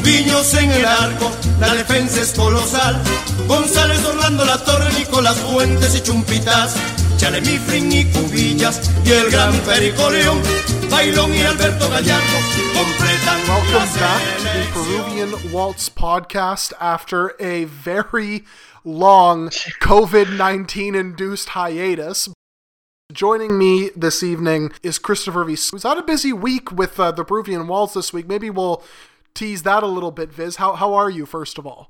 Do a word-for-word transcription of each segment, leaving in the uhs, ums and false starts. Rubiños en el arco, la defensa es colosal. González, Orlando, La Torre, Nicolás Fuentes y Chumpitas, Chalemifrin y Cubillas y el gran Perico León, Bailón y Alberto Gallardo completan. Welcome back to the Peruvian Waltz podcast after a very long COVID nineteen induced hiatus. Joining me this evening is Christopher Vizcardo, who's had a busy week with uh, the Peruvian Waltz this week. Maybe we'll tease that a little bit, Viz. How how are you, first of all?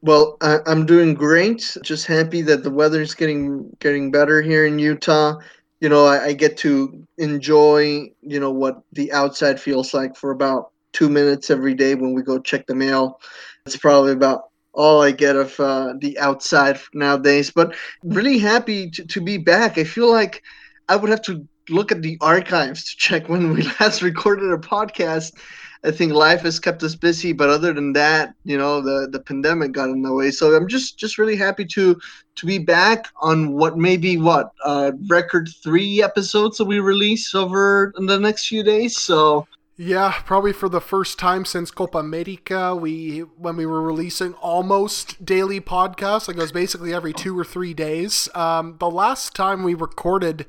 Well, I, I'm doing great. Just happy that the weather's getting getting better here in Utah. You know, I, I get to enjoy, you know, what the outside feels like for about two minutes every day when we go check the mail. It's probably about all I get of uh, the outside nowadays, but really happy to, to be back. I feel like I would have to look at the archives to check when we last recorded a podcast. I think life has kept us busy, but other than that, you know, the, the pandemic got in the way. So I'm just just really happy to to be back on what may be what uh, record three episodes that we release over in the next few days. So. Yeah, probably for the first time since Copa America, we when we were releasing almost daily podcasts, like it was basically every two or three days. Um, the last time we recorded,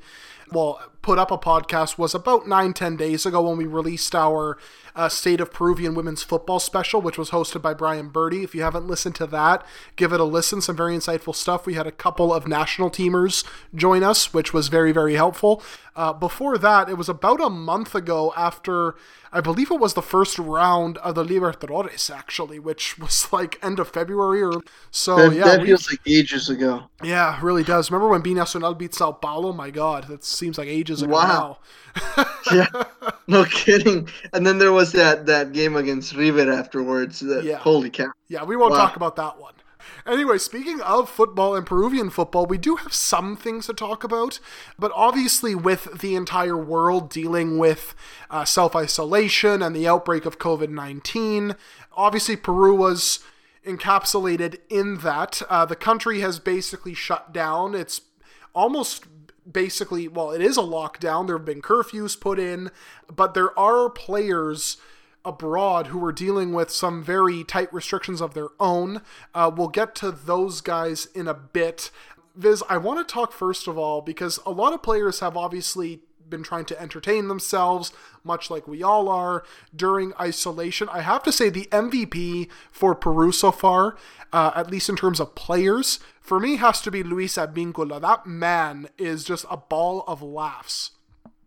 well, put up a podcast was about nine, ten days ago when we released our uh, State of Peruvian Women's Football special, which was hosted by Brian Birdie. If you haven't listened to that, give it a listen. Some very insightful stuff. We had a couple of national teamers join us, which was very, very helpful. Uh, before that, it was about a month ago after, I believe it was the first round of the Libertadores, actually, which was like end of February or so. That, yeah, that we, feels like ages ago. Yeah, really does. Remember when Binacional beat Sao Paulo? My God, that seems like ages ago. Wow. Now. Yeah, no kidding. And then there was that, that game against River afterwards. That, yeah. Holy cow. Yeah, we won't wow. talk about that one. Anyway, speaking of football and Peruvian football, we do have some things to talk about, but obviously with the entire world dealing with uh, self-isolation and the outbreak of COVID nineteen, obviously Peru was encapsulated in that. Uh, the country has basically shut down. It's almost basically, well, it is a lockdown. There have been curfews put in, but there are players abroad who are dealing with some very tight restrictions of their own. Uh, we'll get to those guys in a bit. Viz, I want to talk first of all, because a lot of players have obviously been trying to entertain themselves, much like we all are, during isolation. I have to say the M V P for Peru so far, uh, at least in terms of players, for me has to be Luis Advíncula. That man is just a ball of laughs.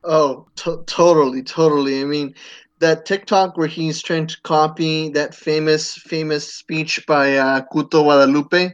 Oh, to- totally, totally. I mean, that TikTok where he's trying to copy that famous, famous speech by uh, Couto Guadalupe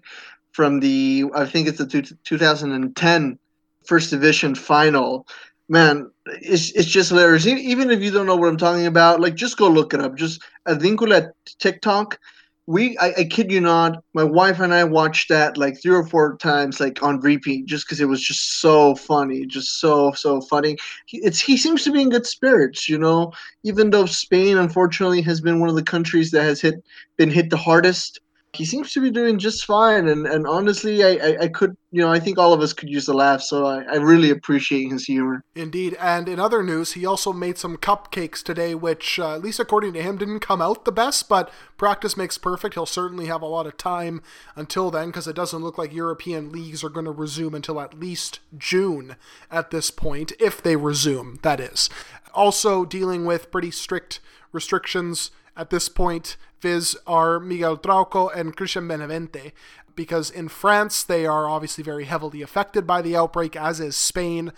from the, I think it's the two- two thousand ten First Division final. Man, it's it's just hilarious. Even if you don't know what I'm talking about, like, just go look it up. Just Advíncula TikTok. We, I, I kid you not, my wife and I watched that like three or four times, like on repeat, just because it was just so funny, just so, so funny. He, it's, he seems to be in good spirits, you know, even though Spain, unfortunately, has been one of the countries that has hit been hit the hardest. He seems to be doing just fine. And, and honestly, I, I, I could, you know, I think all of us could use a laugh. So I, I really appreciate his humor. Indeed. And in other news, he also made some cupcakes today, which uh, at least according to him, didn't come out the best, but practice makes perfect. He'll certainly have a lot of time until then, because it doesn't look like European leagues are going to resume until at least June at this point, if they resume, that is. Also dealing with pretty strict restrictions at this point, Viz, are Miguel Trauco and Christian Benevente, because in France, they are obviously very heavily affected by the outbreak, as is Spain.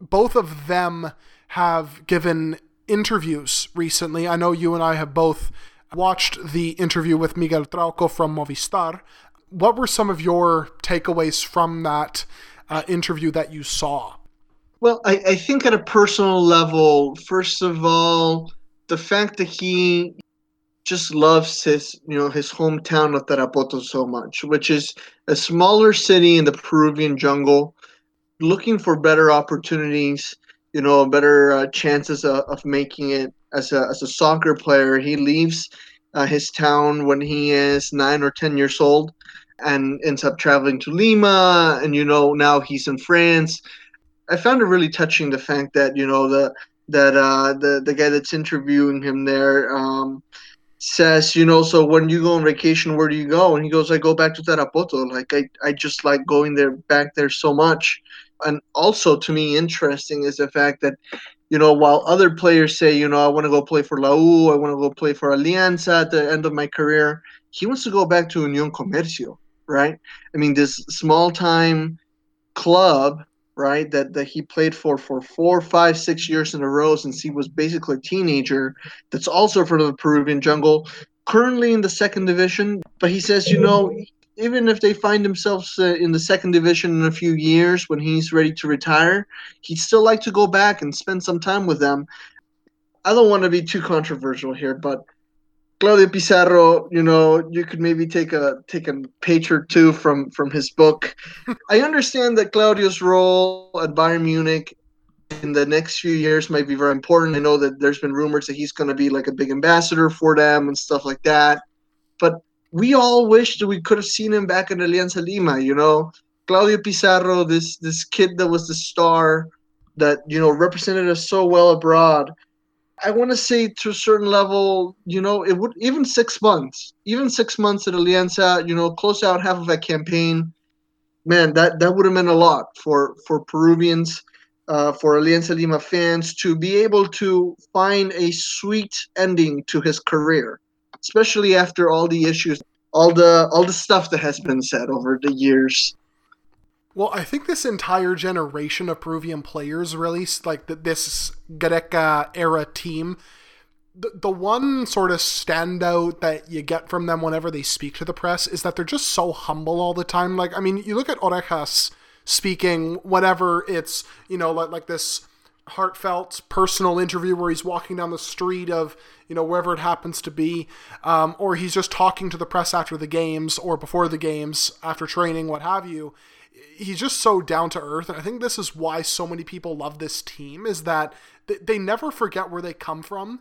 Both of them have given interviews recently. I know you and I have both watched the interview with Miguel Trauco from Movistar. What were some of your takeaways from that uh, interview that you saw? Well, I, I think at a personal level, first of all, the fact that he just loves his, you know, his hometown of Tarapoto so much, which is a smaller city in the Peruvian jungle, looking for better opportunities, you know, better uh, chances of, of making it as a as a soccer player. He leaves uh, his town when he is nine or ten years old, and ends up traveling to Lima, and you know now he's in France. I found it really touching the fact that you know the. that uh, the, the guy that's interviewing him there, um, says, you know, so when you go on vacation, where do you go? And he goes, I go back to Tarapoto. Like, I, I just like going there, back there so much. And also, to me, interesting is the fact that, you know, while other players say, you know, I want to go play for La U, I want to go play for Alianza at the end of my career, he wants to go back to Unión Comercio, right? I mean, this small-time club, right, that, that he played for for four, five, six years in a row since he was basically a teenager, that's also from the Peruvian jungle, currently in the second division. But he says, you know, even if they find themselves uh, in the second division in a few years when he's ready to retire, he'd still like to go back and spend some time with them. I don't want to be too controversial here, but Claudio Pizarro, you know, you could maybe take a take a page or two from, from his book. I understand that Claudio's role at Bayern Munich in the next few years might be very important. I know that there's been rumors that he's going to be like a big ambassador for them and stuff like that, but we all wish that we could have seen him back in Alianza Lima, you know. Claudio Pizarro, this this kid that was the star that, you know, represented us so well abroad. I want to say to a certain level, you know, it would even six months, even six months at Alianza, you know, close out half of that campaign, man, that, that would have meant a lot for, for Peruvians, uh, for Alianza Lima fans to be able to find a sweet ending to his career, especially after all the issues, all the all the stuff that has been said over the years. Well, I think this entire generation of Peruvian players, really, like this Gareca era team, the, the one sort of standout that you get from them whenever they speak to the press is that they're just so humble all the time. Like, I mean, you look at Orejas speaking whenever it's, you know, like, like this heartfelt personal interview where he's walking down the street of, you know, wherever it happens to be, um, or he's just talking to the press after the games or before the games, after training, what have you. He's just so down to earth, and I think this is why so many people love this team, is that th- they never forget where they come from.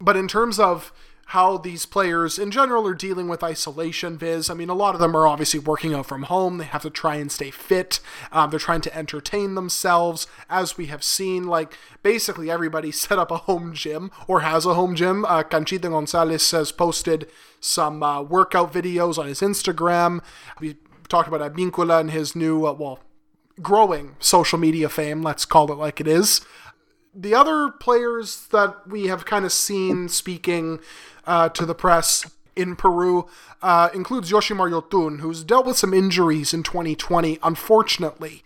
But in terms of how these players in general are dealing with isolation, viz. I mean, a lot of them are obviously working out from home. They have to try and stay fit. Um, they're trying to entertain themselves. As we have seen, like, basically everybody set up a home gym or has a home gym. Uh, Canchita Gonzalez has posted some uh, workout videos on his Instagram. We talked about Advíncula and his new, uh, well, growing social media fame, let's call it like it is. The other players that we have kind of seen speaking uh, to the press in Peru uh, includes Yoshimar Yotun, who's dealt with some injuries in twenty twenty, unfortunately.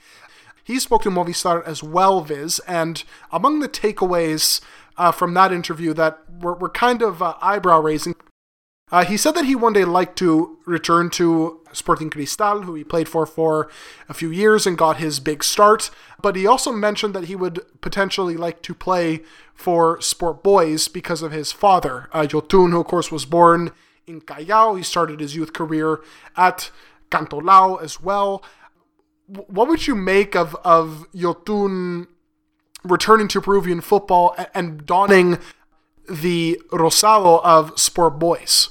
He spoke to Movistar as well, Viz, and among the takeaways uh, from that interview that were, were kind of uh, eyebrow-raising, uh, he said that he one day liked to return to Sporting Cristal, who he played for for a few years and got his big start. But he also mentioned that he would potentially like to play for Sport Boys because of his father, uh, Yotun, who of course was born in Callao. He started his youth career at Cantolao as well. W- what would you make of, of Yotun returning to Peruvian football and, and donning the rosado of Sport Boys?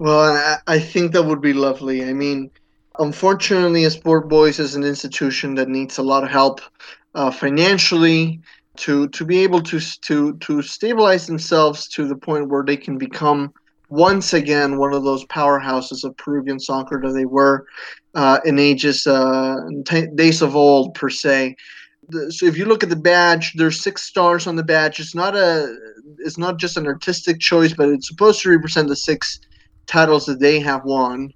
Well, I think that would be lovely. I mean, unfortunately, Sport Boys is an institution that needs a lot of help uh, financially to to be able to, to to stabilize themselves to the point where they can become once again one of those powerhouses of Peruvian soccer that they were uh, in ages, uh, t- days of old, per se. So if you look at the badge, there's six stars on the badge. It's not a, it's not just an artistic choice, but it's supposed to represent the six titles that they have won,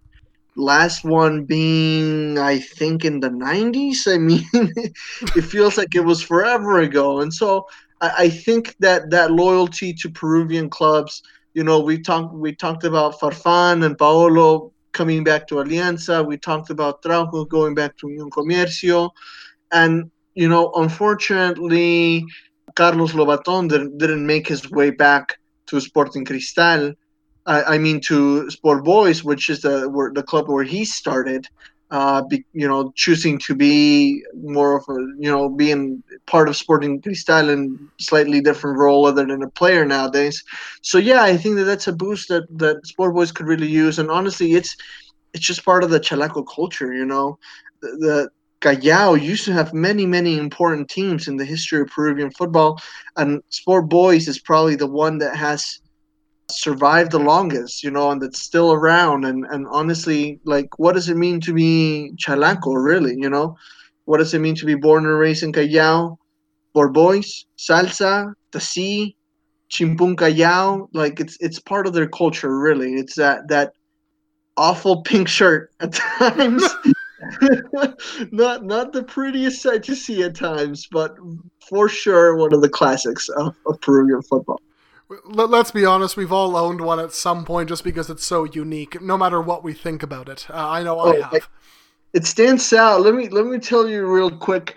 last one being, I think, in the nineties. I mean, it feels like it was forever ago. And so I, I think that that loyalty to Peruvian clubs, you know, we talked we talked about Farfán and Paolo coming back to Alianza. We talked about Trauco going back to Unión Comercio. And, you know, unfortunately, Carlos Lobatón didn't, didn't make his way back to Sporting Cristal. I mean, to Sport Boys, which is the where, the club where he started, uh, be, you know, choosing to be more of a, you know, being part of Sporting Cristal in slightly different role other than a player nowadays. So, yeah, I think that that's a boost that, that Sport Boys could really use. And honestly, it's it's just part of the Chalaco culture, you know. The, the Callao used to have many, many important teams in the history of Peruvian football. And Sport Boys is probably the one that has survived the longest, you know, and that's still around. And, and honestly, like, what does it mean to be Chalaco, really, you know? What does it mean to be born and raised in Callao? Sport Boys, Salsa, Tassi, Chimpún Callao, like, it's it's part of their culture, really. It's that, that awful pink shirt at times. not not the prettiest sight to see at times, but for sure one of the classics of, of Peruvian football. Let's be honest, we've all owned one at some point just because it's so unique, no matter what we think about it. Uh, I know oh, I have. I, it stands out. Let me let me tell you real quick.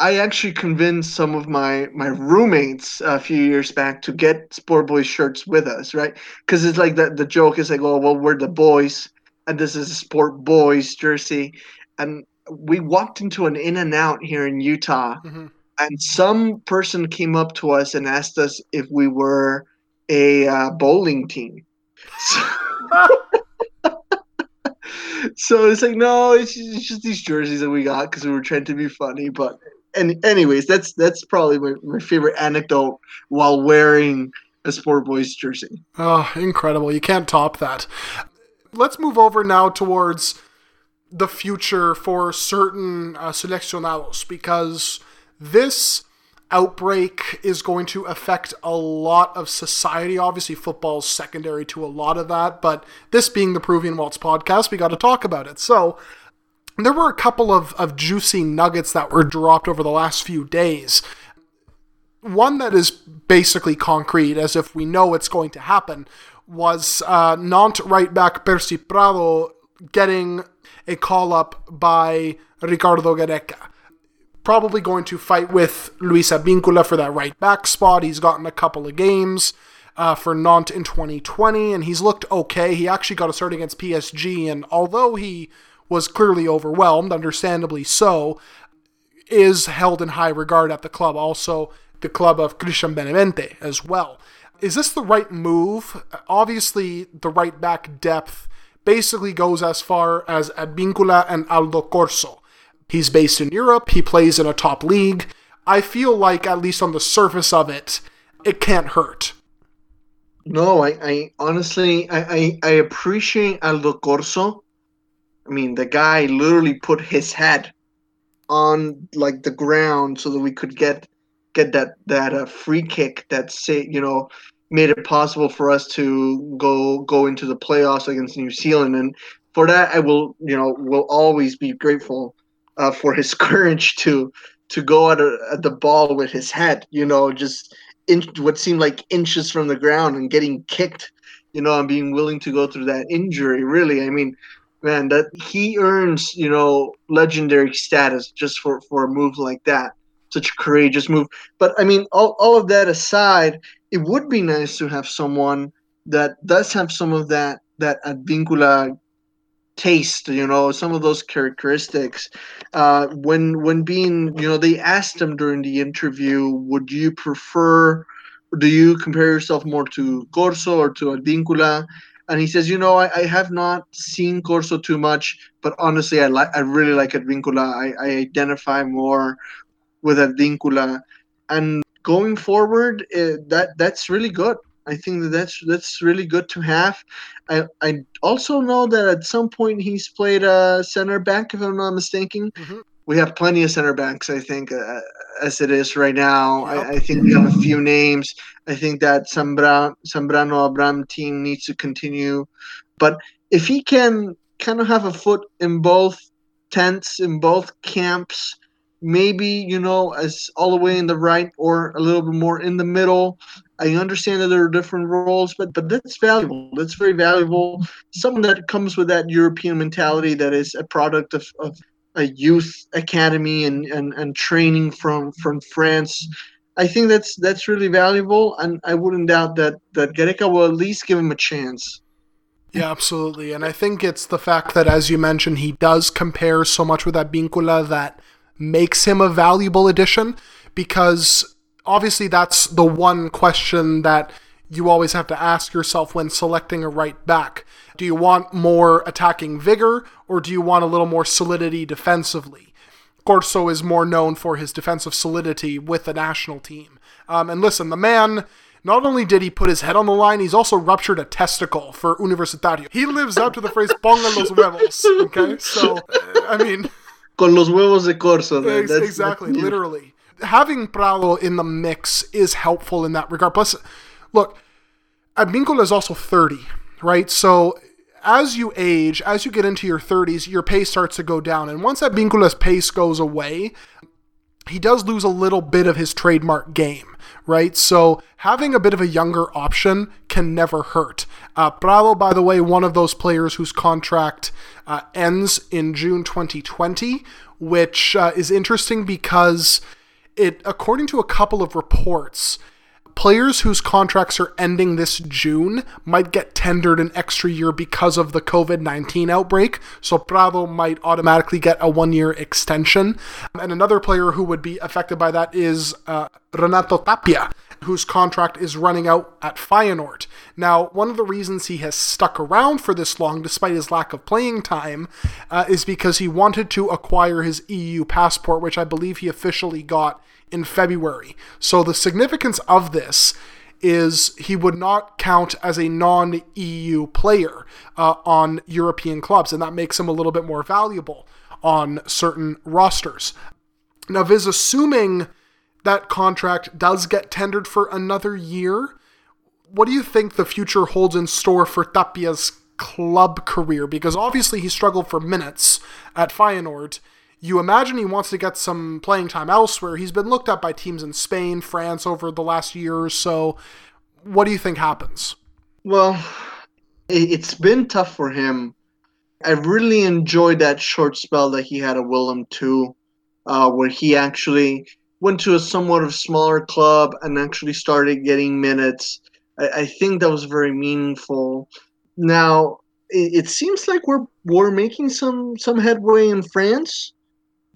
I actually convinced some of my, my roommates a few years back to get Sport Boys shirts with us, right? Because it's like the, the joke is like, oh, well, we're the boys, and this is a Sport Boys jersey. And we walked into an In-N-Out here in Utah, mm-hmm. and some person came up to us and asked us if we were a uh, bowling team. So, so it's like, no, it's just, it's just these jerseys that we got because we were trying to be funny. But and anyways, that's that's probably my, my favorite anecdote while wearing a Sport Boys jersey. Oh, incredible. You can't top that. Let's move over now towards the future for certain uh, seleccionados, because this outbreak is going to affect a lot of society. Obviously, football is secondary to a lot of that, but this being the Peruvian Waltz podcast, we got to talk about it. So there were a couple of, of juicy nuggets that were dropped over the last few days. One that is basically concrete, as if we know it's going to happen, was uh, Nantes right back Percy Prado getting a call-up by Ricardo Gareca. Probably going to fight with Luis Advíncula for that right-back spot. He's gotten a couple of games uh, for Nantes in twenty twenty, and he's looked okay. He actually got a start against P S G, and although he was clearly overwhelmed, understandably so, is held in high regard at the club. Also, the club of Christian Benevente as well. Is this the right move? Obviously, the right-back depth basically goes as far as Advíncula and Aldo Corzo. He's based in Europe. He plays in a top league. I feel like, at least on the surface of it, it can't hurt. No, I, I honestly, I, I, I appreciate Aldo Corzo. I mean, the guy literally put his head on like the ground so that we could get get that that uh, free kick that say, you know, made it possible for us to go go into the playoffs against New Zealand. And for that, I will, you know, will always be grateful uh, for his courage to to go at, a, at the ball with his head, you know, just in what seemed like inches from the ground and getting kicked, you know, and being willing to go through that injury. Really, I mean, man, that he earns, you know, legendary status just for, for a move like that. Such a courageous move. But I mean, all, all of that aside, it would be nice to have someone that does have some of that, that Advíncula taste, you know, some of those characteristics. Uh, when when being, you know, they asked him during the interview, would you prefer, do you compare yourself more to Corzo or to Advíncula? And he says, you know, I, I have not seen Corzo too much, but honestly, I like I really like Advíncula. I, I identify more with Advíncula, and going forward, uh, that that's really good. I think that that's that's really good to have. I I also know that at some point he's played a center back, if I'm not mistaken. Mm-hmm. We have plenty of center backs, I think, uh, as it is right now. Yep. I, I think we have a few names. I think that Sambra, Zambrano Abraham team needs to continue, but if he can kind of have a foot in both tents, in both camps. Maybe, you know, as all the way in the right or a little bit more in the middle. I understand that there are different roles, but but that's valuable. That's very valuable. Someone that comes with that European mentality that is a product of, of a youth academy and, and, and training from, from France. I think that's that's really valuable, and I wouldn't doubt that, that Gareca will at least give him a chance. Yeah, absolutely. And I think it's the fact that, as you mentioned, he does compare so much with Advíncula that makes him a valuable addition, because obviously that's the one question that you always have to ask yourself when selecting a right back. Do you want more attacking vigor, or do you want a little more solidity defensively? Corzo is more known for his defensive solidity with the national team. Um, and listen, the man Not only did he put his head on the line, he's also ruptured a testicle for Universitario. He lives up to the phrase, pongan los huevos, okay? So, I mean... Con los huevos de Corzo. Ex- exactly, that's literally. Having Prado in the mix is helpful in that regard. Plus, look, Advíncula is also thirty, right? So... As you age, as you get into your thirties, your pace starts to go down. And once Advíncula's pace goes away, he does lose a little bit of his trademark game, right? So having a bit of a younger option can never hurt. Uh, Prado, by the way, one of those players whose contract uh, ends in June twenty twenty, which uh, is interesting because it, according to a couple of reports, players whose contracts are ending this June might get tendered an extra year because of the covid nineteen outbreak, so Prado might automatically get a one-year extension. And another player who would be affected by that is uh, Renato Tapia, whose contract is running out at Feyenoord. Now, one of the reasons he has stuck around for this long, despite his lack of playing time, uh, is because he wanted to acquire his E U passport, which I believe he officially got in February. So the significance of this is he would not count as a non-E U player uh, on European clubs, and that makes him a little bit more valuable on certain rosters. Now, Viz, assuming that contract does get tendered for another year, what do you think the future holds in store for Tapia's club career? Because obviously he struggled for minutes at Feyenoord. You imagine he wants to get some playing time elsewhere. He's been looked at by teams in Spain, France over the last year or so. What do you think happens? Well, it's been tough for him. I really enjoyed that short spell that he had at Willem too, uh, where he actually went to a somewhat of smaller club and actually started getting minutes. I, I think that was very meaningful. Now, it, it seems like we're we're making some, some headway in France.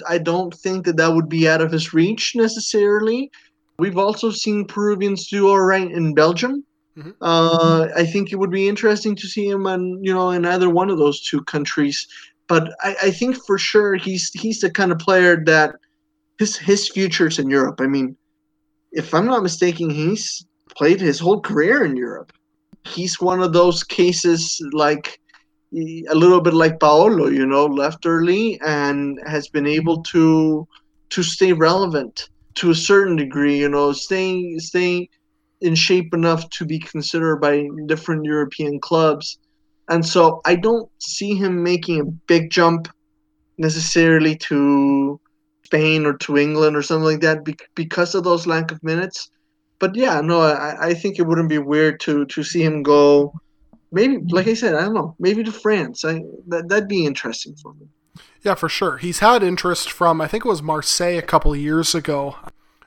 I don't think that that would be out of his reach necessarily. We've also seen Peruvians do all right in Belgium. Mm-hmm. Uh, I think it would be interesting to see him in, you know, in either one of those two countries. But I, I think for sure he's he's the kind of player that his his future's in Europe. I mean, if I'm not mistaken, he's played his whole career in Europe. He's one of those cases like a little bit like Paolo, you know, left early and has been able to to stay relevant to a certain degree, you know, staying staying in shape enough to be considered by different European clubs. And so I don't see him making a big jump necessarily to Spain or to England or something like that because of those lack of minutes. But yeah, no, I, I think it wouldn't be weird to to see him go. Maybe, like I said, I don't know, maybe to France. I, that, that'd be interesting for me. Yeah, for sure. He's had interest from, I think it was Marseille a couple of years ago.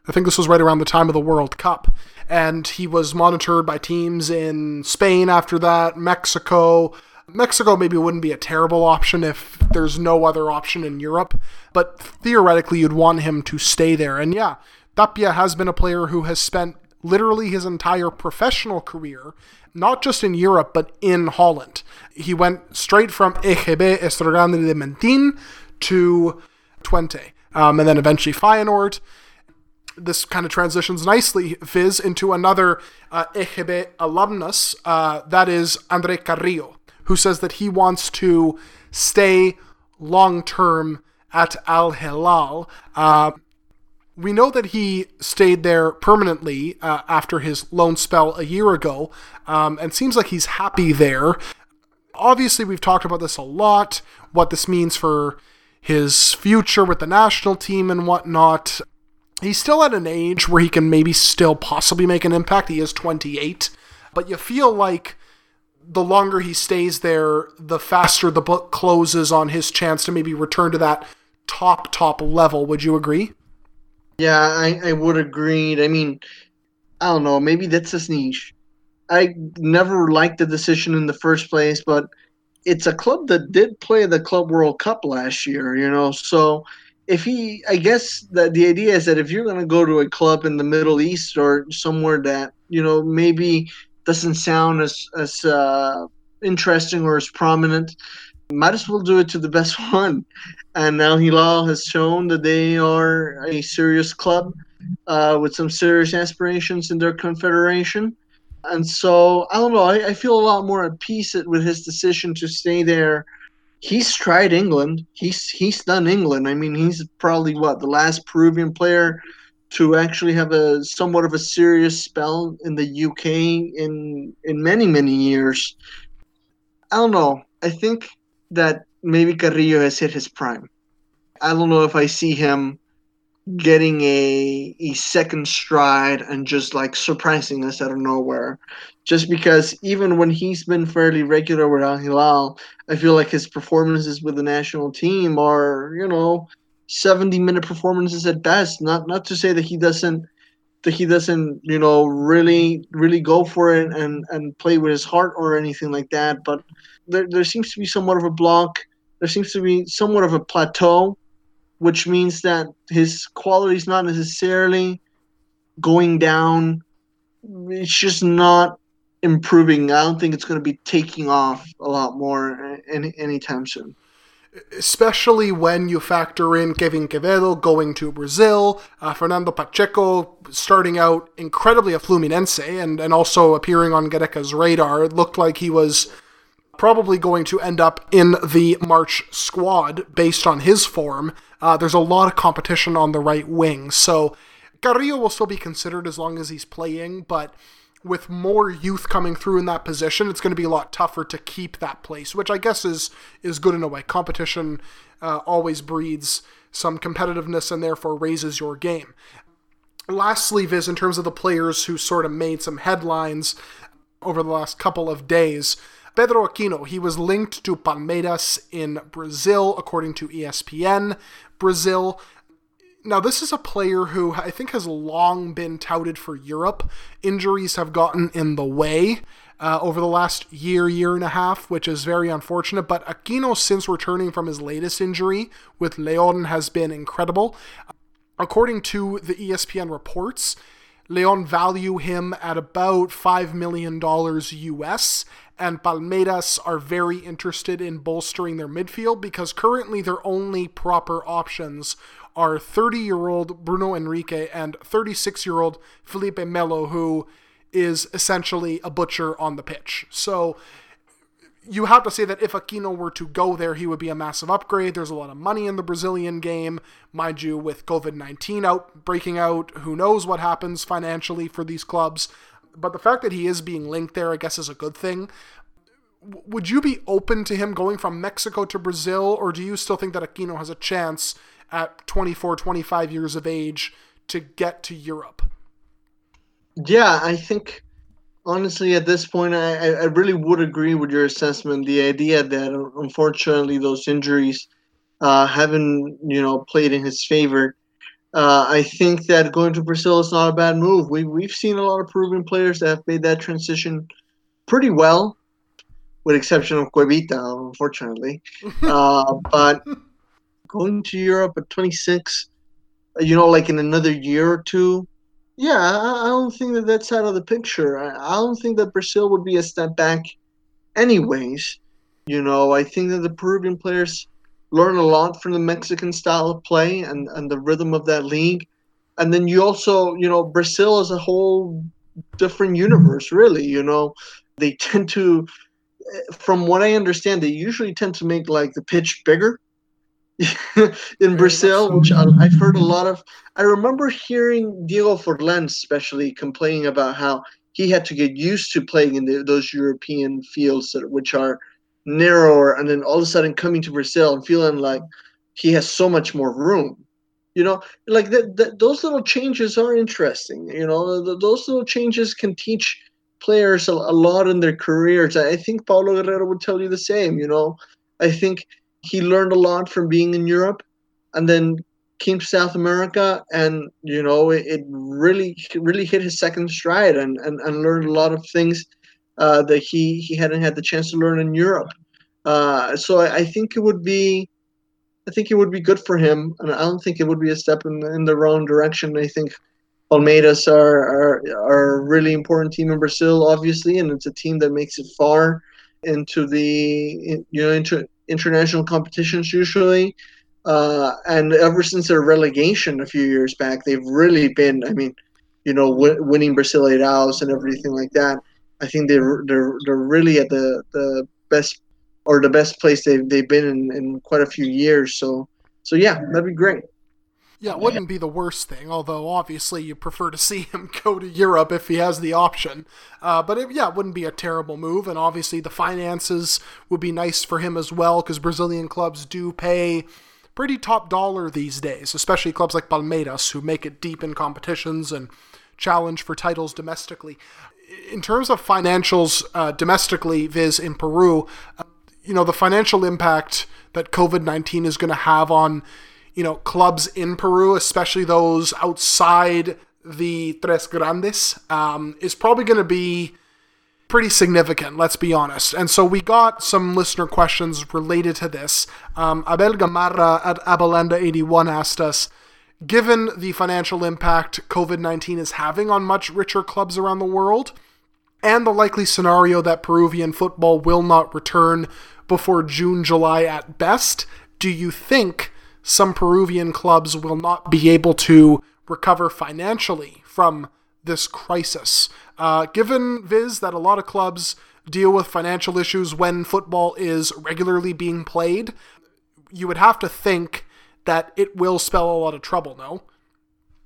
I think this was right around the time of the World Cup. And he was monitored by teams in Spain after that, Mexico. Mexico maybe wouldn't be a terrible option if there's no other option in Europe. But theoretically, you'd want him to stay there. And yeah, Tapia has been a player who has spent literally his entire professional career, not just in Europe, but in Holland. He went straight from E G B Estoril de Mentin to Twente, um, and then eventually Feyenoord. This kind of transitions nicely, Viz, into another uh, E G B alumnus, uh, that is Andre Carrillo, who says that he wants to stay long-term at Al Hilal. Uh, We know that he stayed there permanently uh, after his loan spell a year ago, um, and seems like he's happy there. Obviously, we've talked about this a lot, what this means for his future with the national team and whatnot. He's still at an age where he can maybe still possibly make an impact. He is twenty-eight, but you feel like the longer he stays there, the faster the book closes on his chance to maybe return to that top, top level. Would you agree? Yeah, I, I would agree. I mean, I don't know. Maybe that's his niche. I never liked the decision in the first place, but it's a club that did play the Club World Cup last year, you know. So if he, I guess that the idea is that if you're going to go to a club in the Middle East or somewhere that, you know, maybe doesn't sound as, as uh, interesting or as prominent, might as well do it to the best one. And now Al Hilal has shown that they are a serious club. uh, with some serious aspirations in their confederation. And so, I don't know, I, I feel a lot more at peace with his decision to stay there. He's tried England. He's he's done England. I mean, he's probably, what, the last Peruvian player to actually have a somewhat of a serious spell in the U K in in many, many years. I don't know. I think that maybe Carrillo has hit his prime. I don't know if I see him getting a a second stride and just like surprising us out of nowhere. Just because even when he's been fairly regular with Al Hilal, I feel like his performances with the national team are, you know, seventy minute performances at best. Not not to say that he doesn't that he doesn't, you know, really really go for it and, and play with his heart or anything like that, but there there seems to be somewhat of a block. There seems to be somewhat of a plateau, which means that his quality is not necessarily going down. It's just not improving. I don't think it's going to be taking off a lot more any anytime soon. Especially when you factor in Kevin Quevedo going to Brazil, uh, Fernando Pacheco starting out incredibly at Fluminense and, and also appearing on Gareca's radar. It looked like he was probably going to end up in the March squad based on his form. Uh, there's a lot of competition on the right wing, so Carrillo will still be considered as long as he's playing, but with more youth coming through in that position, it's going to be a lot tougher to keep that place, which I guess is is good in a way. Competition uh, always breeds some competitiveness and therefore raises your game. Lastly, Viz, in terms of the players who sort of made some headlines over the last couple of days, Pedro Aquino, he was linked to Palmeiras in Brazil, according to E S P N Brazil. Now, this is a player who I think has long been touted for Europe. Injuries have gotten in the way uh, over the last year, year and a half, which is very unfortunate. But Aquino, since returning from his latest injury with León, has been incredible. According to the E S P N reports, León value him at about five million dollars U S, and Palmeiras are very interested in bolstering their midfield because currently their only proper options are thirty-year-old Bruno Henrique and thirty-six-year-old Felipe Melo, who is essentially a butcher on the pitch. So you have to say that if Aquino were to go there, he would be a massive upgrade. There's a lot of money in the Brazilian game. Mind you, with covid nineteen out breaking out, who knows what happens financially for these clubs. But the fact that he is being linked there, I guess, is a good thing. Would you be open to him going from Mexico to Brazil, or do you still think that Aquino has a chance at twenty-four, twenty-five years of age to get to Europe? Yeah, I think, honestly, at this point, I, I really would agree with your assessment. The idea that, unfortunately, those injuries uh, haven't, you know, played in his favor. Uh, I think that going to Brazil is not a bad move. We, we've seen a lot of Peruvian players that have made that transition pretty well, with exception of Cuevita, unfortunately. uh, but going to Europe at twenty-six, you know, like in another year or two, yeah, I, I don't think that that's out of the picture. I, I don't think that Brazil would be a step back anyways. You know, I think that the Peruvian players learn a lot from the Mexican style of play and, and the rhythm of that league. And then you also, you know, Brazil is a whole different universe, really. You know, they tend to, from what I understand, they usually tend to make like the pitch bigger in Brazil, which I've heard a lot of. I remember hearing Diego Forlan especially complaining about how he had to get used to playing in the, those European fields, that, which are narrower, and then all of a sudden coming to Brazil and feeling like he has so much more room. You know, like that, that those little changes are interesting. You know, the, those little changes can teach players a, a lot in their careers. I think Paulo Guerrero would tell you the same. You know, I think he learned a lot from being in Europe and then came to South America, and, you know, it, it really really hit his second stride and, and, and learned a lot of things uh, that he, he hadn't had the chance to learn in Europe. Uh, so I, I think it would be I think it would be good for him, and I don't think it would be a step in, in the wrong direction. I think Palmeiras are, are, are a really important team in Brazil, obviously, and it's a team that makes it far into the, you know, into international competitions usually. Uh, and ever since their relegation a few years back, they've really been, I mean, you know, w- winning Brasileiraos and everything like that. I think they're they're they're really at the, the best or the best place they've they've been in, in quite a few years. So so yeah, that'd be great. Yeah, it wouldn't be the worst thing, although obviously you prefer to see him go to Europe if he has the option. Uh, but it, yeah, it wouldn't be a terrible move, and obviously the finances would be nice for him as well, because Brazilian clubs do pay pretty top dollar these days, especially clubs like Palmeiras, who make it deep in competitions and challenge for titles domestically. In terms of financials uh, domestically, viz. In Peru, uh, you know, the financial impact that covid nineteen is going to have on, you know, clubs in Peru, especially those outside the Tres Grandes, um, is probably going to be pretty significant, let's be honest. And so we got some listener questions related to this. Um, Abel Gamarra at Abalanda eighty-one asked us, given the financial impact covid nineteen is having on much richer clubs around the world, and the likely scenario that Peruvian football will not return before June, July at best, do you think some Peruvian clubs will not be able to recover financially from this crisis? Uh, given, Viz, that a lot of clubs deal with financial issues when football is regularly being played, you would have to think that it will spell a lot of trouble, no?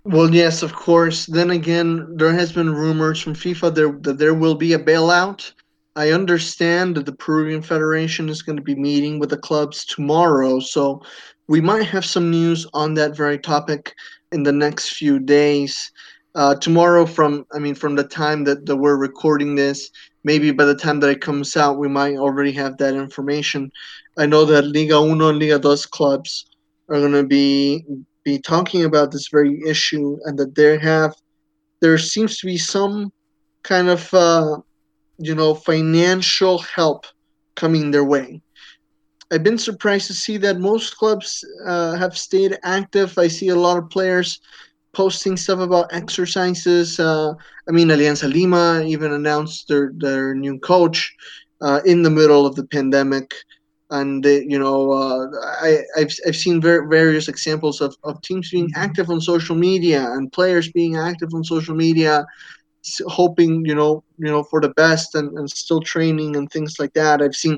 Well, yes, of course. Then again, there has been rumors from FIFA there, that there will be a bailout. I understand that the Peruvian Federation is going to be meeting with the clubs tomorrow, so we might have some news on that very topic in the next few days. Uh, tomorrow, from I mean, from the time that, that we're recording this, maybe by the time that it comes out, we might already have that information. I know that Liga Uno and Liga Dos clubs are going to be be talking about this very issue, and that there have there seems to be some kind of uh, you know financial help coming their way. I've been surprised to see that most clubs uh, have stayed active. I see a lot of players posting stuff about exercises. Uh, I mean, Alianza Lima even announced their, their new coach uh, in the middle of the pandemic. And, they, you know, uh, I, I've I've seen ver- various examples of, of teams being active on social media and players being active on social media, hoping, you know, you know for the best and, and still training and things like that. I've seen,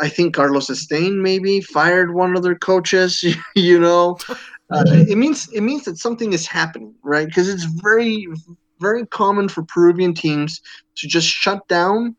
I think Carlos Stein maybe fired one of their coaches, you know. Uh, it means it means that something is happening, right? Because it's very, very common for Peruvian teams to just shut down,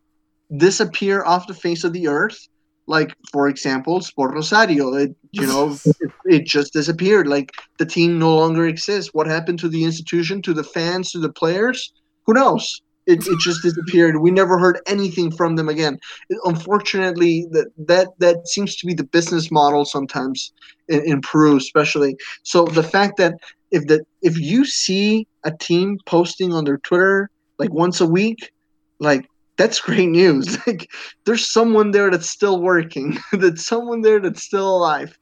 disappear off the face of the earth. Like, for example, Sport Rosario, it, you know, it, it just disappeared. Like, the team no longer exists. What happened to the institution, to the fans, to the players? Who knows? It it just disappeared. We never heard anything from them again. It, unfortunately, that, that that seems to be the business model sometimes in, in Peru, especially. So the fact that if that if you see a team posting on their Twitter like once a week, like that's great news. Like there's someone there that's still working, that's someone there that's still alive.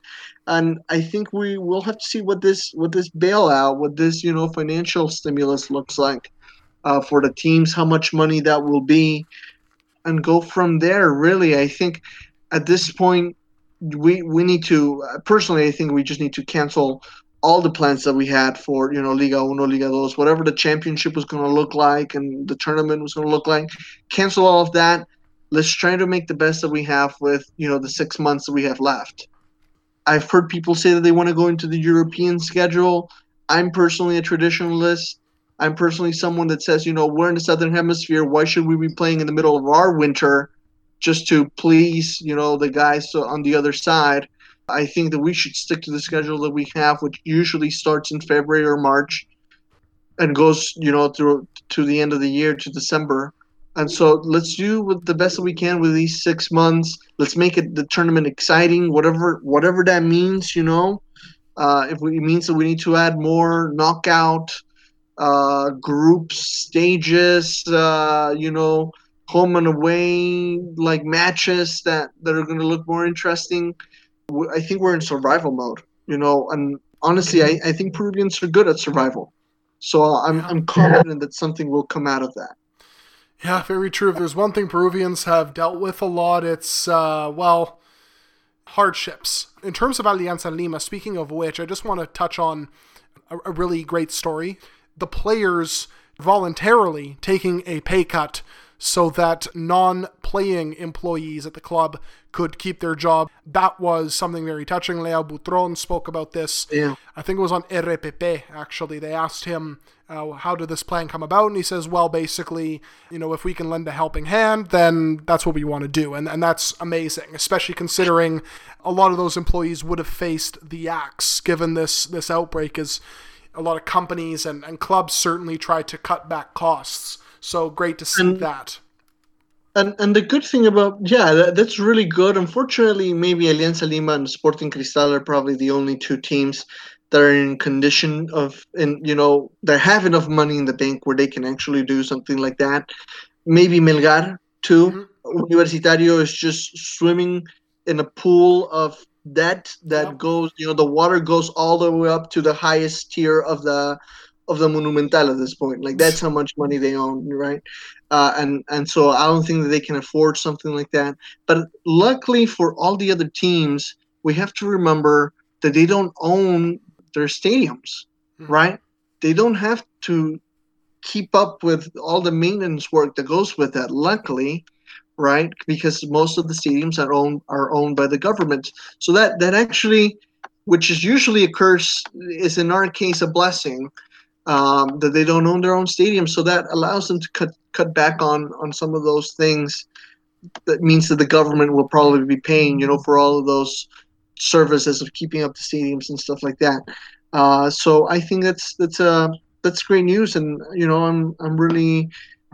And I think we will have to see what this what this bailout, what this you know financial stimulus looks like. Uh, for the teams, how much money that will be, and go from there, really. I think at this point, we we need to, uh, personally, I think we just need to cancel all the plans that we had for, you know, Liga Uno, Liga Dos, whatever the championship was going to look like and the tournament was going to look like. Cancel all of that. Let's try to make the best that we have with, you know, the six months that we have left. I've heard people say that they want to go into the European schedule. I'm personally a traditionalist. I'm personally someone that says, you know, we're in the Southern Hemisphere. Why should we be playing in the middle of our winter just to please, you know, the guys on the other side? I think that we should stick to the schedule that we have, which usually starts in February or March and goes, you know, through to the end of the year to December. And so let's do with the best that we can with these six months. Let's make it the tournament exciting, whatever whatever that means, you know. Uh, if we, it means that we need to add more knockout Uh, groups, stages, uh, you know, home and away, like matches that, that are going to look more interesting. I think we're in survival mode, you know, and honestly, I, I think Peruvians are good at survival. So I'm I'm confident that something will come out of that. Yeah, very true. If there's one thing Peruvians have dealt with a lot, it's, uh, well, hardships. In terms of Alianza Lima, speaking of which, I just want to touch on a, a really great story. The players voluntarily taking a pay cut so that non-playing employees at the club could keep their job. That was something very touching. Leo Butron spoke about this. Yeah. I think it was on R P P, actually. They asked him, uh, how did this plan come about? And he says, well, basically, you know, if we can lend a helping hand, then that's what we want to do. And, and that's amazing, especially considering a lot of those employees would have faced the axe, given this, this outbreak, as a lot of companies and, and clubs certainly tried to cut back costs. So great to see and, that. And and the good thing about, yeah, that, that's really good. Unfortunately, maybe Alianza Lima and Sporting Cristal are probably the only two teams that are in condition of, and you know, they have enough money in the bank where they can actually do something like that. Maybe Melgar, too. Mm-hmm. Universitario is just swimming in a pool of debt that yep. goes, you know, the water goes all the way up to the highest tier of the of the Monumental at this point. Like, that's how much money they own, right? Uh, and, and so I don't think that they can afford something like that. But luckily for all the other teams, we have to remember that they don't own their stadiums, mm-hmm. right? They don't have to keep up with all the maintenance work that goes with that, luckily, right? Because most of the stadiums are owned, are owned by the government. So that, that actually, which is usually a curse, is in our case a blessing, Um, that they don't own their own stadium, so that allows them to cut cut back on, on some of those things. That means that the government will probably be paying, you know, for all of those services of keeping up the stadiums and stuff like that. Uh, so I think that's that's uh, that's great news, and you know, I'm I'm really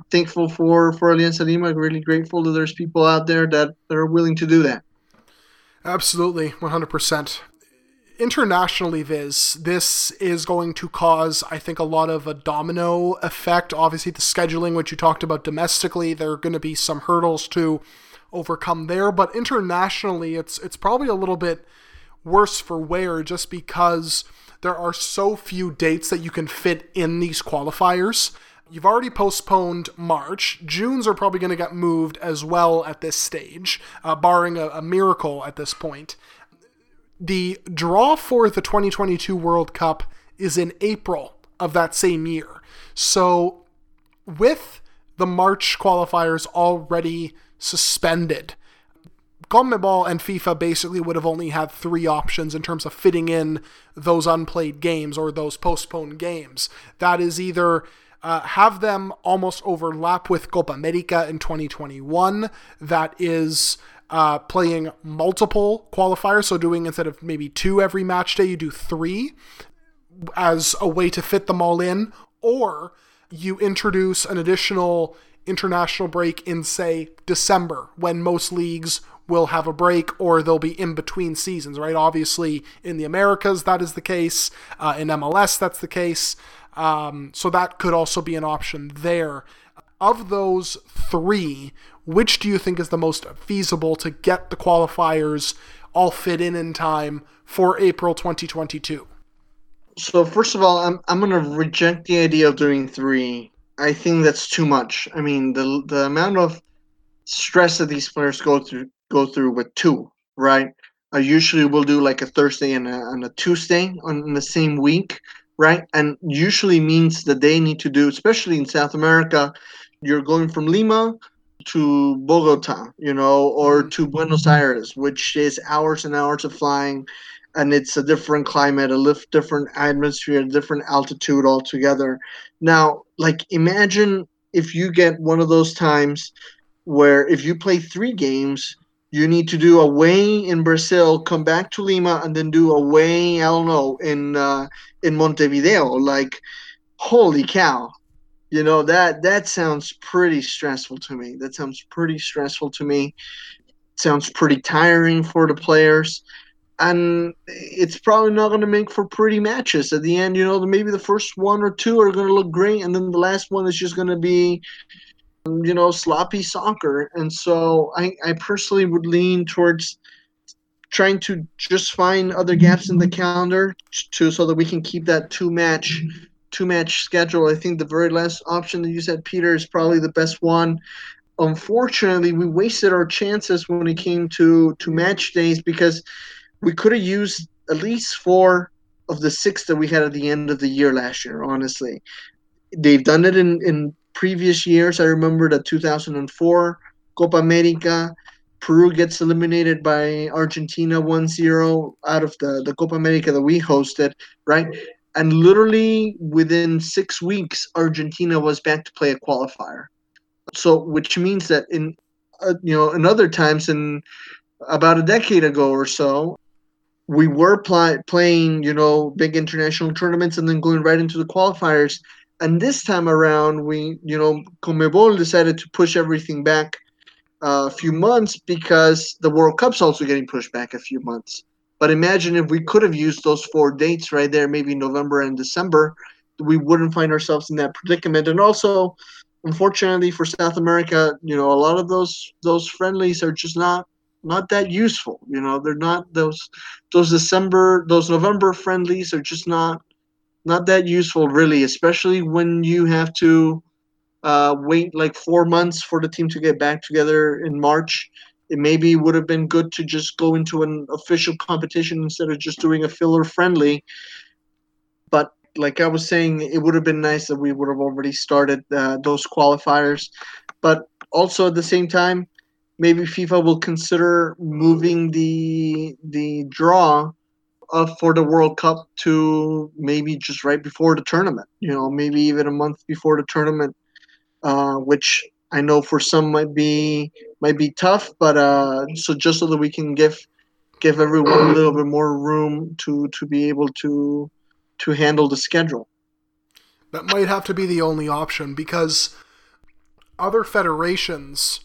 thankful for for Alianza Lima. I'm really grateful that there's people out there that, that are willing to do that. Absolutely, one hundred percent. Internationally, Viz, this is going to cause, I think, a lot of a domino effect. Obviously, the scheduling, which you talked about domestically, there are going to be some hurdles to overcome there. But internationally, it's it's probably a little bit worse for wear, just because there are so few dates that you can fit in these qualifiers. You've already postponed March. June's are probably going to get moved as well at this stage, uh, barring a, a miracle at this point. The draw for the twenty twenty-two World Cup is in April of that same year. So with the March qualifiers already suspended, CONMEBOL and FIFA basically would have only had three options in terms of fitting in those unplayed games or those postponed games. That is either uh, have them almost overlap with Copa America in twenty twenty-one. That is... Uh, playing multiple qualifiers, so doing instead of maybe two every match day, you do three as a way to fit them all in, or you introduce an additional international break in, say, December, when most leagues will have a break or they'll be in between seasons, right? Obviously, in the Americas, that is the case. Uh, in M L S, that's the case. Um, so that could also be an option there. Of those three, which do you think is the most feasible to get the qualifiers all fit in in time for April twenty twenty-two? So first of all, I'm I'm going to reject the idea of doing three. I think that's too much. I mean, the the amount of stress that these players go through go through with two, right? I usually will do like a Thursday and a, and a Tuesday on the same week, right? And usually means that they need to do, especially in South America, you're going from Lima to Bogota, you know, or to Buenos Aires, which is hours and hours of flying, and it's a different climate, a different atmosphere, a different altitude altogether. Now, like, imagine if you get one of those times where if you play three games, you need to do away in Brazil, come back to Lima, and then do away, I don't know, in uh, in Montevideo. Like, holy cow. You know, that that sounds pretty stressful to me. That sounds pretty stressful to me. It sounds pretty tiring for the players. And it's probably not going to make for pretty matches. At the end, you know, maybe the first one or two are going to look great, and then the last one is just going to be, you know, sloppy soccer. And so I, I personally would lean towards trying to just find other gaps in the calendar to so that we can keep that two-match two match schedule. I think the very last option that you said, Peter, is probably the best one. unfortunately, we wasted our chances when it came to, to match days, because we could have used at least four of the six that we had at the end of the year last year, honestly. They've done it in, in previous years. I remember the two thousand four Copa America. Peru gets eliminated by Argentina one zero out of the, the Copa America that we hosted, right? And literally within six weeks, Argentina was back to play a qualifier. So, which means that in, uh, you know, in other times, in about a decade ago or so, we were pl- playing, you know, big international tournaments and then going right into the qualifiers. And this time around, we, you know, CONMEBOL decided to push everything back a few months because the World Cup's also getting pushed back a few months. But imagine if we could have used those four dates right there, maybe November and December, we wouldn't find ourselves in that predicament. And also, unfortunately for South America, you know, a lot of those those friendlies are just not not that useful. You know, they're not those those December, those November friendlies are just not not that useful, really, especially when you have to uh, wait like four months for the team to get back together in March. It maybe would have been good to just go into an official competition instead of just doing a filler friendly. But like I was saying, it would have been nice that we would have already started uh, those qualifiers. But also at the same time, maybe FIFA will consider moving the the draw of, for the World Cup to maybe just right before the tournament, you know, maybe even a month before the tournament, uh, which I know for some might be might be tough, but uh, so just so that we can give give everyone a little bit more room to, to be able to to handle the schedule. That might have to be the only option, because other federations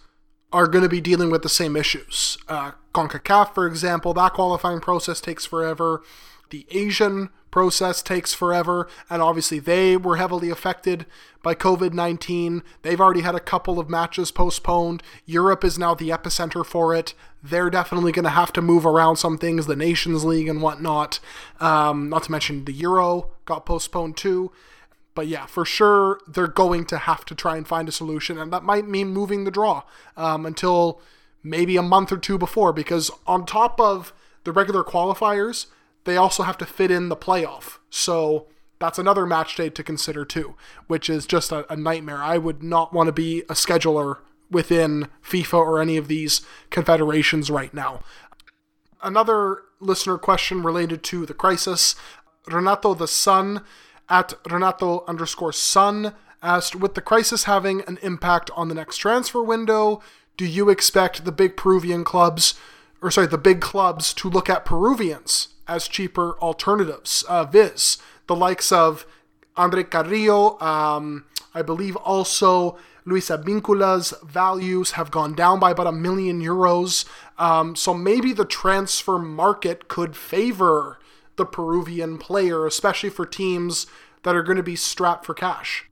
are going to be dealing with the same issues. Uh, CONCACAF, for example, that qualifying process takes forever. The Asian process takes forever, and obviously they were heavily affected by covid nineteen. They've already had a couple of matches postponed. Europe is now the epicenter for it. They're definitely going to have to move around some things, the Nations League and whatnot. Um, not to mention the Euro got postponed too. But yeah, for sure, they're going to have to try and find a solution, and that might mean moving the draw um, until maybe a month or two before, because on top of the regular qualifiers, they also have to fit in the playoff. So that's another match day to consider too, which is just a, a nightmare. I would not want to be a scheduler within FIFA or any of these confederations right now. Another listener question related to the crisis. Renato the Sun at Renato underscore Sun asked, with the crisis having an impact on the next transfer window, do you expect the big Peruvian clubs, or sorry, the big clubs to look at Peruvians as cheaper alternatives? Uh, viz, the likes of Andre Carrillo, um, I believe also Luis Advíncula's values have gone down by about a million euros. Um, so maybe the transfer market could favor the Peruvian player, especially for teams that are going to be strapped for cash.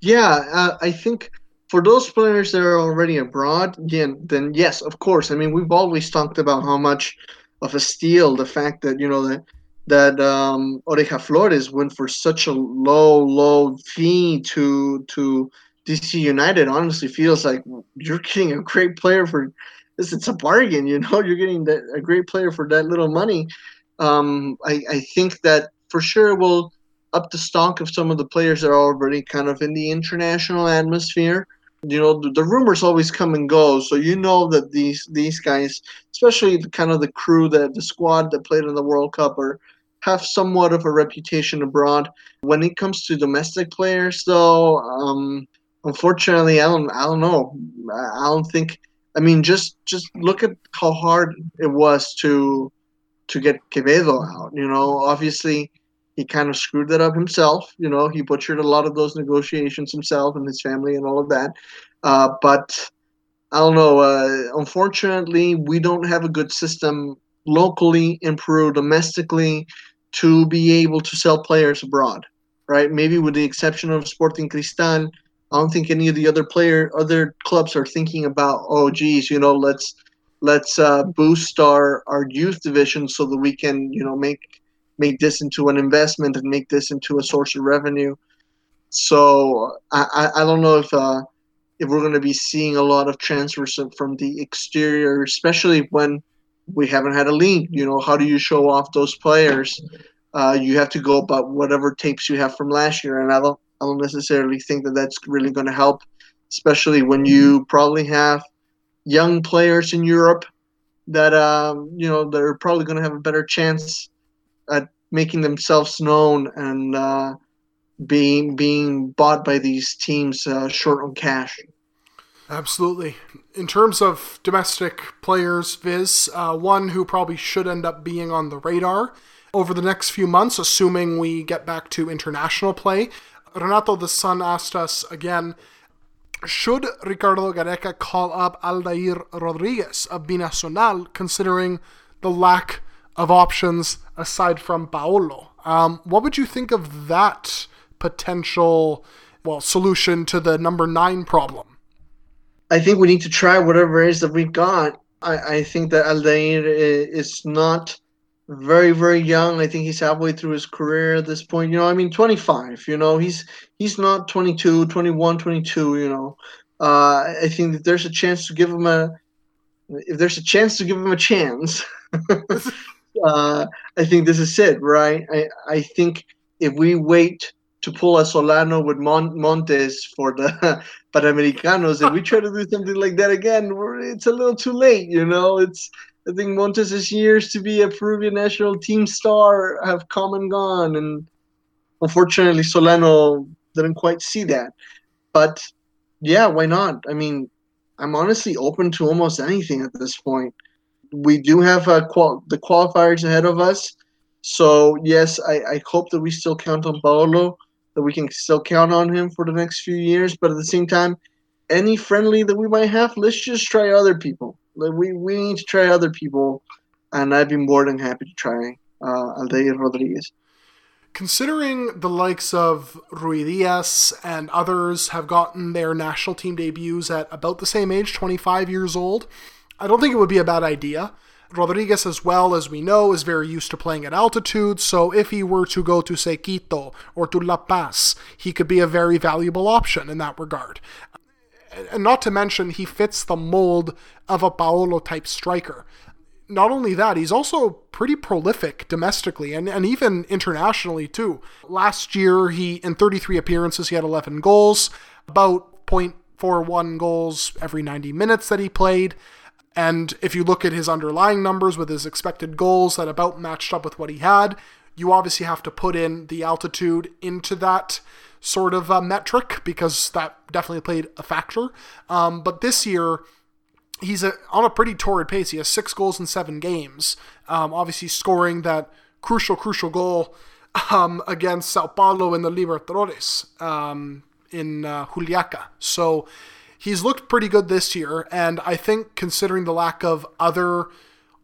Yeah, uh, I think for those players that are already abroad, again, then yes, of course. I mean, we've always talked about how much of a steal the fact that, you know, that that um, Oreja Flores went for such a low, low fee to to D C United. Honestly, feels like you're getting a great player for this. It's a bargain, you know. You're getting that, a great player for that little money. Um, I, I think that for sure it will up the stock of some of the players that are already kind of in the international atmosphere. You know, the, the rumors always come and go, so you know that these these guys, especially the, kind of the crew, that the squad that played in the World Cup, are, have somewhat of a reputation abroad. When it comes to domestic players, though, um, unfortunately, I don't, I don't know. I don't think. I mean, just just look at how hard it was to. to get Quevedo out. You know, obviously he kind of screwed that up himself. You know, he butchered a lot of those negotiations himself and his family and all of that. Uh, but I don't know. Uh, unfortunately, we don't have a good system locally in Peru, domestically, to be able to sell players abroad, right? Maybe with the exception of Sporting Cristal, I don't think any of the other player, other clubs are thinking about, oh, geez, you know, let's, Let's uh, boost our, our youth division so that we can, you know, make make this into an investment and make this into a source of revenue. So I, I, I don't know if uh, if we're going to be seeing a lot of transfers from the exterior, especially when we haven't had a league. You know, how do you show off those players? Uh, you have to go about whatever tapes you have from last year, and I don't, I don't necessarily think that that's really going to help, especially when you probably have young players in Europe that um, you know they're probably going to have a better chance at making themselves known and uh, being being bought by these teams uh, short on cash. Absolutely. In terms of domestic players, Viz, uh, one who probably should end up being on the radar over the next few months, assuming we get back to international play, Renato the Sun asked us again, should Ricardo Gareca call up Aldair Rodriguez of Binacional, considering the lack of options aside from Paolo? Um, what would you think of that potential, well, solution to the number nine problem? I think we need to try whatever it is that we've got. I, I think that Aldair is not very, very young. I think he's halfway through his career at this point. You know, I mean, twenty-five, you know, he's he's not twenty-two, twenty-one, twenty-two, you know. Uh, I think that there's a chance to give him a – if there's a chance to give him a chance, uh, I think this is it, right? I, I think if we wait to pull a Solano with Mon- Montes for the Panamericanos, if we try to do something like that again, we're, it's a little too late, you know. It's – I think Montes' years to be a Peruvian national team star have come and gone, and unfortunately Solano didn't quite see that. But, yeah, why not? I mean, I'm honestly open to almost anything at this point. We do have a qual- the qualifiers ahead of us, so, yes, I-, I hope that we still count on Paolo, that we can still count on him for the next few years, but at the same time, any friendly that we might have, let's just try other people. Like we, we need to try other people, and I've been more than happy to try uh, Aldair Rodriguez. Considering the likes of Ruy Diaz and others have gotten their national team debuts at about the same age, twenty-five years old, I don't think it would be a bad idea. Rodriguez, as well as we know, is very used to playing at altitude, so if he were to go to, say, Quito or to La Paz, he could be a very valuable option in that regard. And not to mention, he fits the mold of a Paolo-type striker. Not only that, he's also pretty prolific domestically and, and even internationally, too. Last year, he in thirty-three appearances, he had eleven goals, about point four one goals every ninety minutes that he played. And if you look at his underlying numbers with his expected goals that about matched up with what he had, you obviously have to put in the altitude into that sort of uh, metric, because that definitely played a factor. Um, but this year, he's a, on a pretty torrid pace. He has six goals in seven games, um, obviously scoring that crucial, crucial goal um, against Sao Paulo in the Libertadores um, in uh, Juliaca. So he's looked pretty good this year, and I think considering the lack of other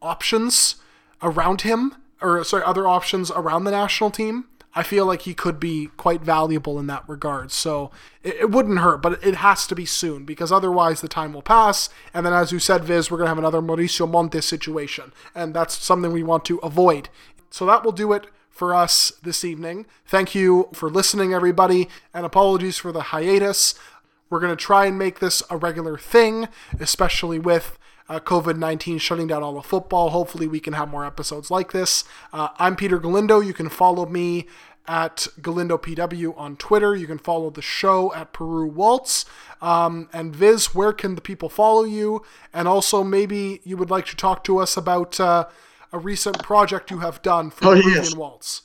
options around him, or sorry, other options around the national team, I feel like he could be quite valuable in that regard. So it, it wouldn't hurt, but it has to be soon, because otherwise the time will pass. And then, as you said, Viz, we're going to have another Mauricio Montes situation, and that's something we want to avoid. So that will do it for us this evening. Thank you for listening, everybody, and apologies for the hiatus. We're going to try and make this a regular thing, especially with Uh, COVID nineteen shutting down all of football. Hopefully we can have more episodes like this. Uh, I'm Peter Galindo. You can follow me at Galindo P W on Twitter. You can follow the show at Peru Waltz. Um, and Viz, where can the people follow you? And also maybe you would like to talk to us about uh, a recent project you have done for Peruvian oh, yes. Waltz.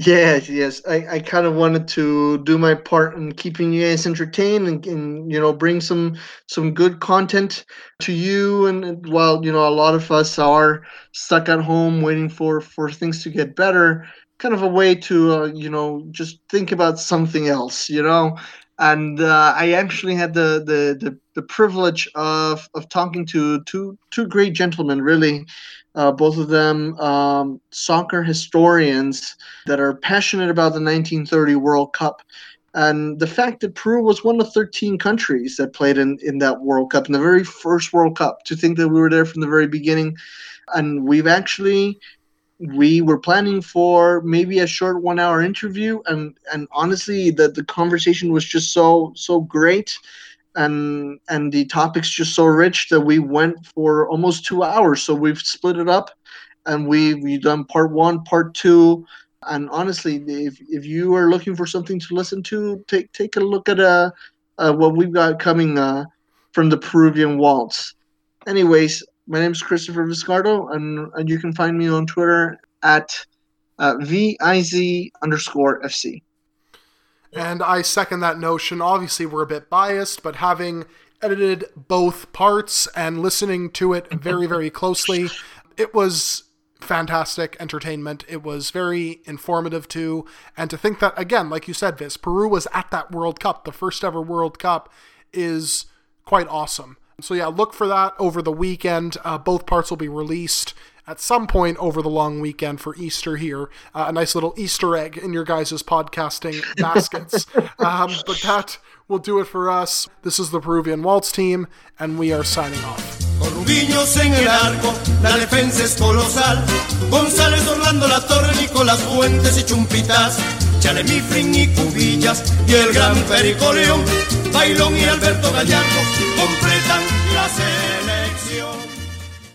Yes, yes. I, I kind of wanted to do my part in keeping you guys entertained and, and you know, bring some some good content to you. And, and while, you know, a lot of us are stuck at home waiting for, for things to get better, kind of a way to, uh, you know, just think about something else, you know. And uh, I actually had the, the, the, the privilege of, of talking to two, two great gentlemen, really. Uh, both of them um, soccer historians that are passionate about the nineteen thirty World Cup. And the fact that Peru was one of thirteen countries that played in, in that World Cup, in the very first World Cup, to think that we were there from the very beginning. And we've actually, we were planning for maybe a short one-hour interview. And, and honestly, the, the conversation was just so so great. and and the topic's just so rich that we went for almost two hours. So we've split it up, and we we've done part one, part two. And honestly, if if you are looking for something to listen to, take take a look at uh, uh what we've got coming uh from the Peruvian Waltz. Anyways, my name is Christopher Vizcardo, and, and you can find me on Twitter at uh, V I Z underscore F C. And I second that notion. Obviously, we're a bit biased, but having edited both parts and listening to it very, very closely, it was fantastic entertainment. It was very informative too. And to think that, again, like you said, Viz, Peru was at that World Cup. The first ever World Cup is quite awesome. So yeah, look for that over the weekend. Uh, both parts will be released at some point over the long weekend for Easter here. Uh, a nice little Easter egg in your guys' podcasting baskets. Um, but that will do it for us. This is the Peruvian Waltz team, and we are signing off. Corrubiños en el arco, la defensa es colosal. González, Orlando, La Torre, Nicolás, Fuentes y Chumpitas. Chalemifrin y Cubillas y el gran Perico León. Bailón y Alberto Gallardo completan la serie.